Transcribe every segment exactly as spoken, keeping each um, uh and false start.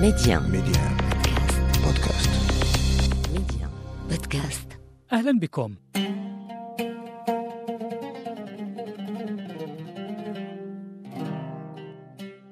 ميديان ميديان بودكاست ميديان بودكاست. أهلا بكم.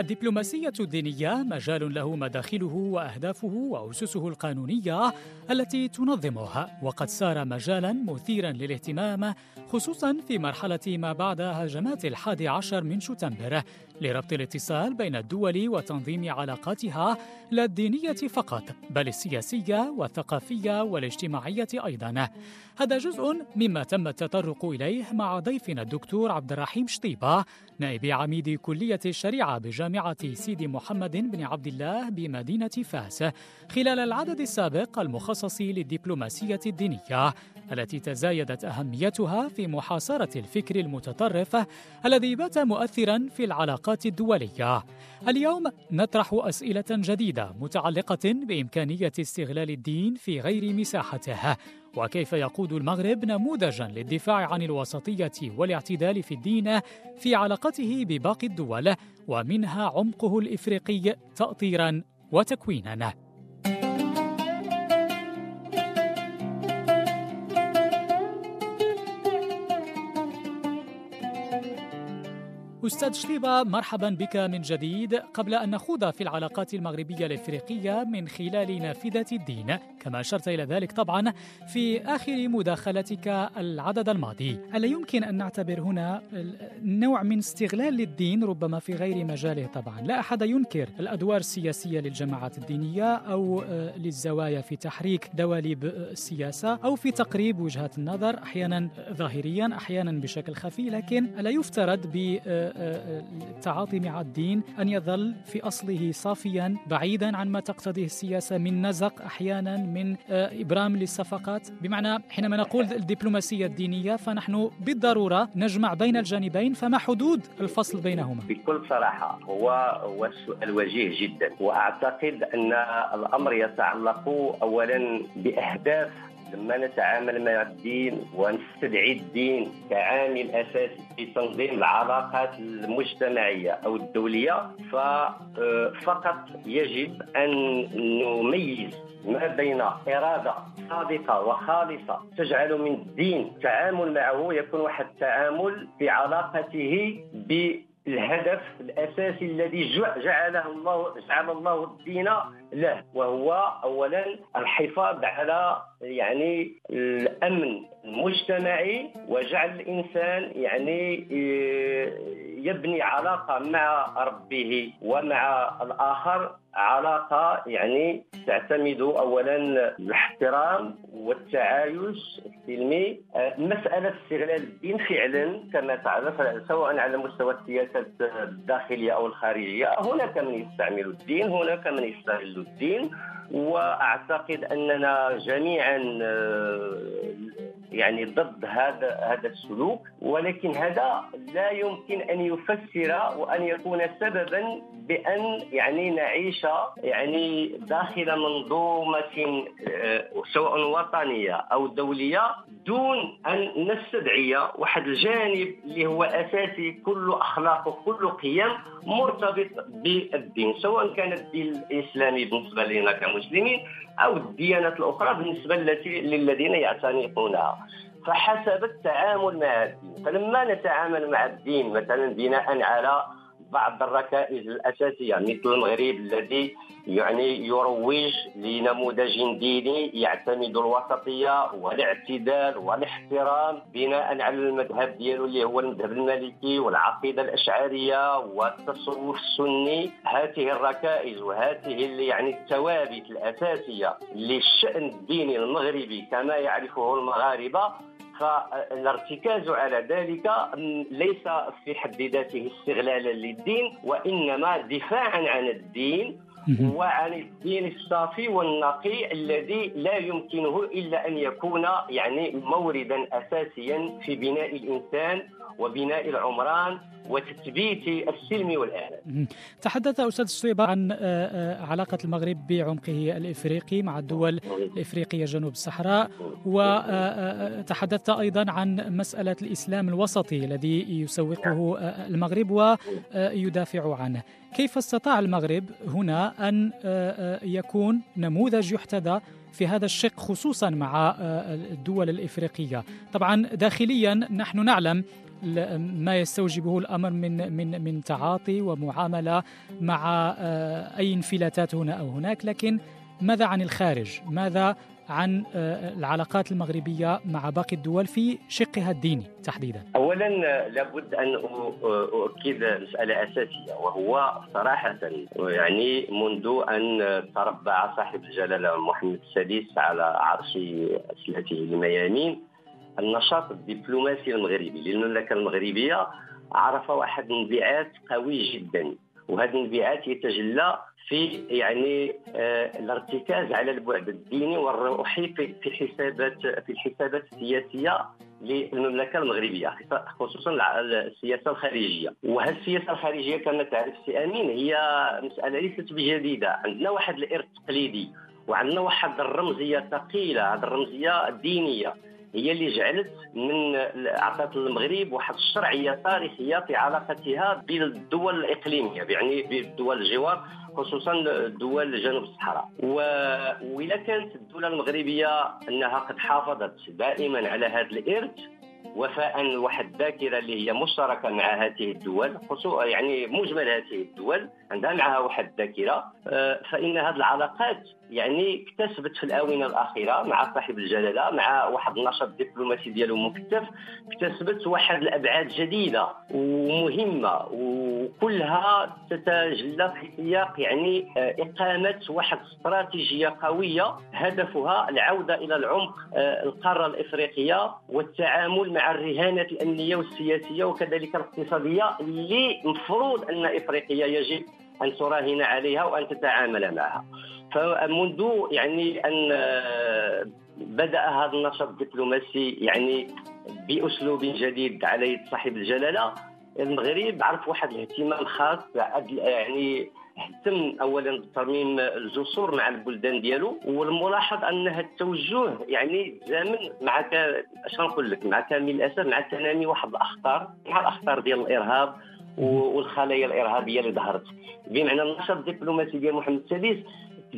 الدبلوماسية الدينية مجال له مداخله وأهدافه وأسسه القانونية التي تنظمها، وقد صار مجالاً مثيراً للاهتمام خصوصاً في مرحلة ما بعد هجمات الحادي عشر من شتنبر، لربط الاتصال بين الدول وتنظيم علاقاتها لا الدينية فقط بل السياسية والثقافية والاجتماعية أيضاً. هذا جزء مما تم التطرق إليه مع ضيفنا الدكتور عبد الرحيم شطيبة، نائب عميد كلية الشريعة بجامعة سيدي محمد بن عبد الله بمدينة فاس، خلال العدد السابق المخصص للدبلوماسية الدينية التي تزايدت أهميتها في محاصرة الفكر المتطرف الذي بات مؤثراً في العلاقات الدولية. اليوم نطرح أسئلة جديدة متعلقة بإمكانية استغلال الدين في غير مساحته، وكيف يقود المغرب نموذجاً للدفاع عن الوسطية والاعتدال في الدين في علاقته بباقي الدول، ومنها عمقه الإفريقي تأطيراً وتكويناً. أستاذ شطيبة، مرحبا بك من جديد. قبل أن نخوض في العلاقات المغربية الإفريقية من خلال نافذة الدين كما أشرت إلى ذلك طبعا في آخر مداخلتك العدد الماضي، ألا يمكن أن نعتبر هنا نوع من استغلال للدين ربما في غير مجاله؟ طبعا لا أحد ينكر الأدوار السياسية للجماعات الدينية أو للزوايا في تحريك دواليب السياسة أو في تقريب وجهات النظر، أحيانا ظاهريا أحيانا بشكل خفي، لكن ألا يفترض ب التعاطي مع الدين أن يظل في أصله صافيا بعيدا عن ما تقتضيه السياسة من نزق، أحيانا من إبرام للصفقات؟ بمعنى حينما نقول الدبلوماسية الدينية فنحن بالضرورة نجمع بين الجانبين، فما حدود الفصل بينهما؟ بكل صراحة هو, هو السؤال وجيه جدا، وأعتقد أن الأمر يتعلق أولا بأهداف. لما نتعامل مع الدين ونستدعي الدين كعامل أساسي في تنظيم العلاقات المجتمعية أو الدولية، ففقط يجب أن نميز ما بين إرادة صادقة وخالصة تجعل من الدين التعامل معه يكون واحد التعامل في علاقته ب الهدف الأساسي الذي جعله الله جعل الله الدين له، وهو أولا الحفاظ على يعني الأمن المجتمعي، وجعل الإنسان يعني يبني علاقة مع ربه ومع الآخر، علاقة يعني تعتمد أولا الاحترام والتعايش السلمي. مسألة استغلال الدين فعلا كما تعرف سواء على مستوى السياسة الداخلية أو الخارجية، هناك من يستعمل الدين هناك من يستغل الدين، وأعتقد أننا جميعا يعني ضد هذا هذا السلوك، ولكن هذا لا يمكن أن يفسر وأن يكون سببا بأن يعني نعيش يعني داخل منظومة سواء وطنية أو دولية دون أن نستدعي واحد الجانب اللي هو أساسي، كل أخلاق وكل قيم مرتبط بالدين، سواء كان الدين الإسلامي بالنسبة لنا كمسلمين أو الديانات الأخرى بالنسبة للذين يعتنقونها، فحسب التعامل مع الدين. فلما نتعامل مع الدين مثلا بناء على بعض الركائز الأساسية مثل المغرب الذي يعني يروج لنموذج ديني يعتمد الوسطية والاعتدال والاحترام بناء على المذهب ديالو اللي هو المذهب المالكي والعقيدة الأشعرية والتصوف السني، هذه الركائز وهذه يعني الثوابت الأساسية للشأن الديني المغربي كما يعرفه المغاربة، فالارتكاز على ذلك ليس في حد ذاته استغلالا للدين، وإنما دفاعا عن الدين وعن الدين الصافي والنقي الذي لا يمكنه إلا أن يكون يعني موردا أساسيا في بناء الإنسان وبناء العمران وتثبيت السلم والإعلام. تحدث أستاذ شطيبة عن علاقة المغرب بعمقه الإفريقي مع الدول الإفريقية جنوب الصحراء، وتحدثت أيضا عن مسألة الإسلام الوسطي الذي يسوقه المغرب ويدافع عنه. كيف استطاع المغرب هنا أن يكون نموذج يحتذى في هذا الشق، خصوصا مع الدول الإفريقية؟ طبعا داخليا نحن نعلم ما يستوجبه الأمر من من من تعاطي ومعاملة مع أي انفلاتات هنا أو هناك، لكن ماذا عن الخارج؟ ماذا عن العلاقات المغربية مع باقي الدول في شقها الديني تحديدا؟ أولا لابد أن أؤكد مسألة أساسية، وهو صراحة يعني منذ أن تربع صاحب الجلالة محمد السادس على عرش أسلحته الميامين، النشاط الدبلوماسي المغربي للمملكة المغربية عرف واحد انبعاث قوي جدا، وهذا الانبعاث يتجلى في يعني آه الارتكاز على البعد الديني والروحي في الحسابات في الحسابات السياسية للمملكة المغربية، خصوصا السياسة الخارجية. وهذه السياسة الخارجية كما تعرف سي أمين هي مسألة ليست بجديدة، عندنا واحد الإرث التقليدي وعندنا واحد الرمزية ثقيلة، هذه الرمزية الدينية هي اللي جعلت من عطات المغرب واحد الشرعية تاريخية في علاقتها بالدول الإقليمية، يعني بالدول الجوار خصوصا دول جنوب الصحراء. وإذا كانت الدولة المغربية أنها قد حافظت دائما على هذا الإرث وفاء لواحد الذاكرة اللي هي مشتركة مع هذه الدول، خصوصا يعني مجمل هذه الدول عندها معها واحد الذاكرة، فإن هذه العلاقات يعني اكتسبت في الآونة الأخيرة مع صاحب الجلالة مع واحد النشاط دبلوماسي ديالو مكثف، اكتسبت واحد الأبعاد جديدة ومهمة، وكلها تتجلى في سياق يعني إقامة واحد استراتيجية قوية هدفها العودة إلى العمق القارة الإفريقية والتعامل مع الرهانة الأمنية والسياسية وكذلك الاقتصادية اللي مفروض أن إفريقيا يجب أن تراهن عليها وأن تتعامل معها. فمنذ يعني أن بدأ هذا النشاط الدبلوماسي يعني بأسلوب جديد على صاحب الجلالة، المغرب عرف واحد الاهتمام خاص، يعني اهتم أولا بترميم الجسور مع البلدان ديالو، والملاحظ أن هذا التوجه يعني زمن مع ك أش نقول لك مع كامل الأسف مع تنامي واحد الأخطار مع الأخطار ديال الإرهاب والخلايا الإرهابية اللي ظهرت، بمعنى النشاط الدبلوماسي ديال محمد السادس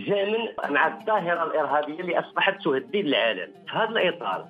زامن مع الظاهرة الإرهابية اللي أصبحت تهدد العالم. في هذا الإطار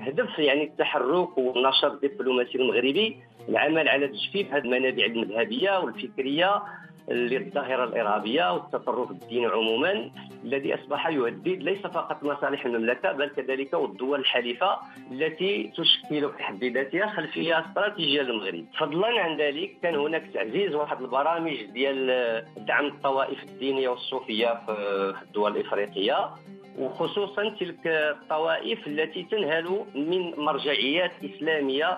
هدف يعني التحرك والنشاط الدبلوماسي المغربي العمل على تجفيف هذه المنابع المذهبية والفكرية للظاهرة الإرهابية والتطرف الديني عموما، الذي أصبح يهدد ليس فقط مصالح المملكة بل كذلك والدول الحليفة التي تشكل بحد ذاتها خلفية استراتيجية للمغرب. فضلا عن ذلك كان هناك تعزيز واحد البرامج ديال دعم الطوائف الدينية والصوفية في الدول الإفريقية، وخصوصا تلك الطوائف التي تنهل من مرجعيات إسلامية،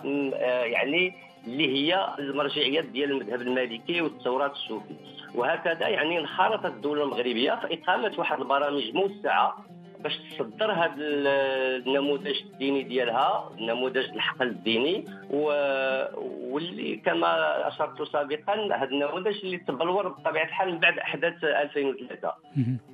يعني اللي هي المرجعيات ديال المذهب المالكي والتوراة الصوفي. وهكذا يعني انخرطت الدولة المغربية في إقامة واحد البرامج موسعة باش تصدر هذا النموذج الديني ديالها، نموذج الحقل الديني، واللي كما أشرت سابقا هذا النموذج اللي تبلور بطبيعة الحال من بعد أحداث ألفين وثلاثة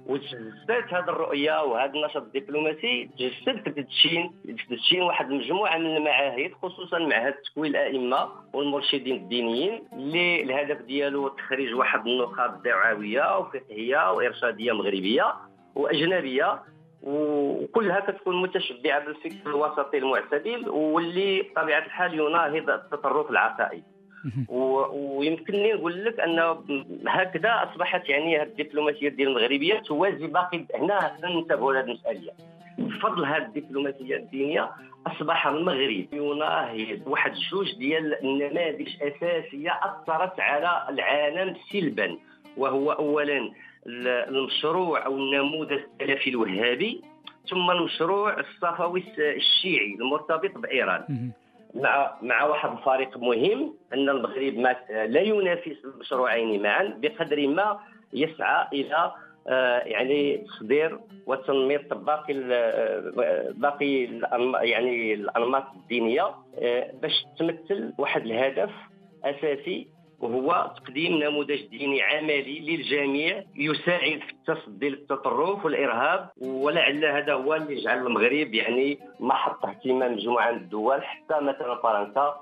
وتجسدت هذه الرؤية وهذا النشاط الدبلوماسي تجسد بتدشين بتدشين واحد المجموعة من المعاهد، خصوصا معهد تكوين الأئمة والمرشدين الدينيين اللي الهدف ديالو تخريج واحد النقاط دعوية وفقهية وإرشادية مغربية وأجنبية، وكلها كتكون متشبعة بالفكر الوسطي المعتدل واللي بطبيعة الحال يناهض التطرف العسائي. ويمكنني نقول لك أن هكذا أصبحت يعني الدبلوماسية ديال المغربية توازي باقي هنا ننتبهوا لهذه المسألة. بفضل هذه الدبلوماسية الدينية أصبح المغرب يناهض واحد جوج ديال النماذج أساسية أثرت على العالم سلبا، وهو أولا المشروع أو النموذج السلفي الوهابي، ثم المشروع الصفوي الشيعي المرتبط بإيران مع مع واحد الفارق مهم أن المغرب لا ينافس المشروعين معا بقدر ما يسعى إلى يعني تصدير وتنميط باقي باقي يعني الانماط الدينيه باش تمثل واحد الهدف اساسي، وهو تقديم نموذج ديني عملي للجميع يساعد في التصدي للتطرف والارهاب. ولعل هذا هو اللي جعل المغرب يعني محط اهتمام مجموعه من الدول، حتى مثلا فرنسا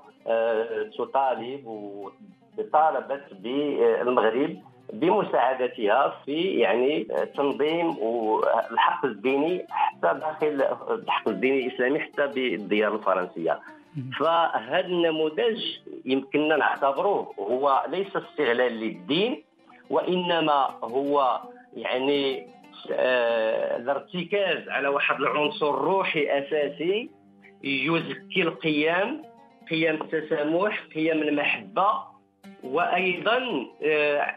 تطالب وطالبت بالمغرب بمساعدتها في يعني تنظيم والحق الديني حتى داخل الحق الديني الاسلامي حتى بالديار الفرنسيه. فهذا النموذج يمكننا نعتبروه هو ليس استغلال للدين، وانما هو يعني آه الارتكاز على واحد العنصر روحي اساسي يزكي القيم، قيم التسامح، قيم المحبه، وايضا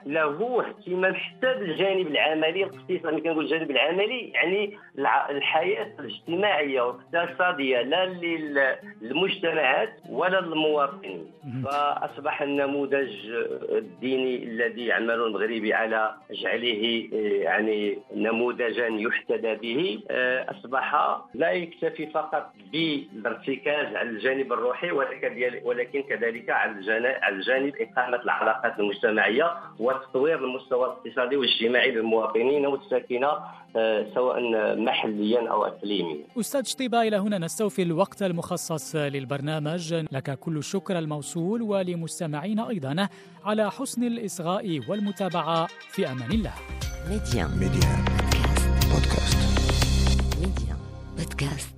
له اهتمام حتى بالجانب العملي الاقتصادي. كنقول الجانب العملي يعني الحياه الاجتماعيه والاقتصاديه لا للمجتمعات ولا للمواطنين. فاصبح النموذج الديني الذي يعمل المغربي على جعله يعني نموذجا يحتذى به اصبح لا يكتفي فقط بالارتكاز على الجانب الروحي، ولكن كذلك على الجانب اقامه العلاقات المجتمعية وتطوير المستوى الاقتصادي والاجتماعي للمواطنين والساكنة سواء محليا أو إقليميا. أستاذ شطيبة، إلى هنا نستوفي الوقت المخصص للبرنامج، لك كل الشكر الموصول ولمستمعينا أيضا على حسن الإصغاء والمتابعة. في أمان الله. ميديا ميديا بودكاست. ميديا بودكاست.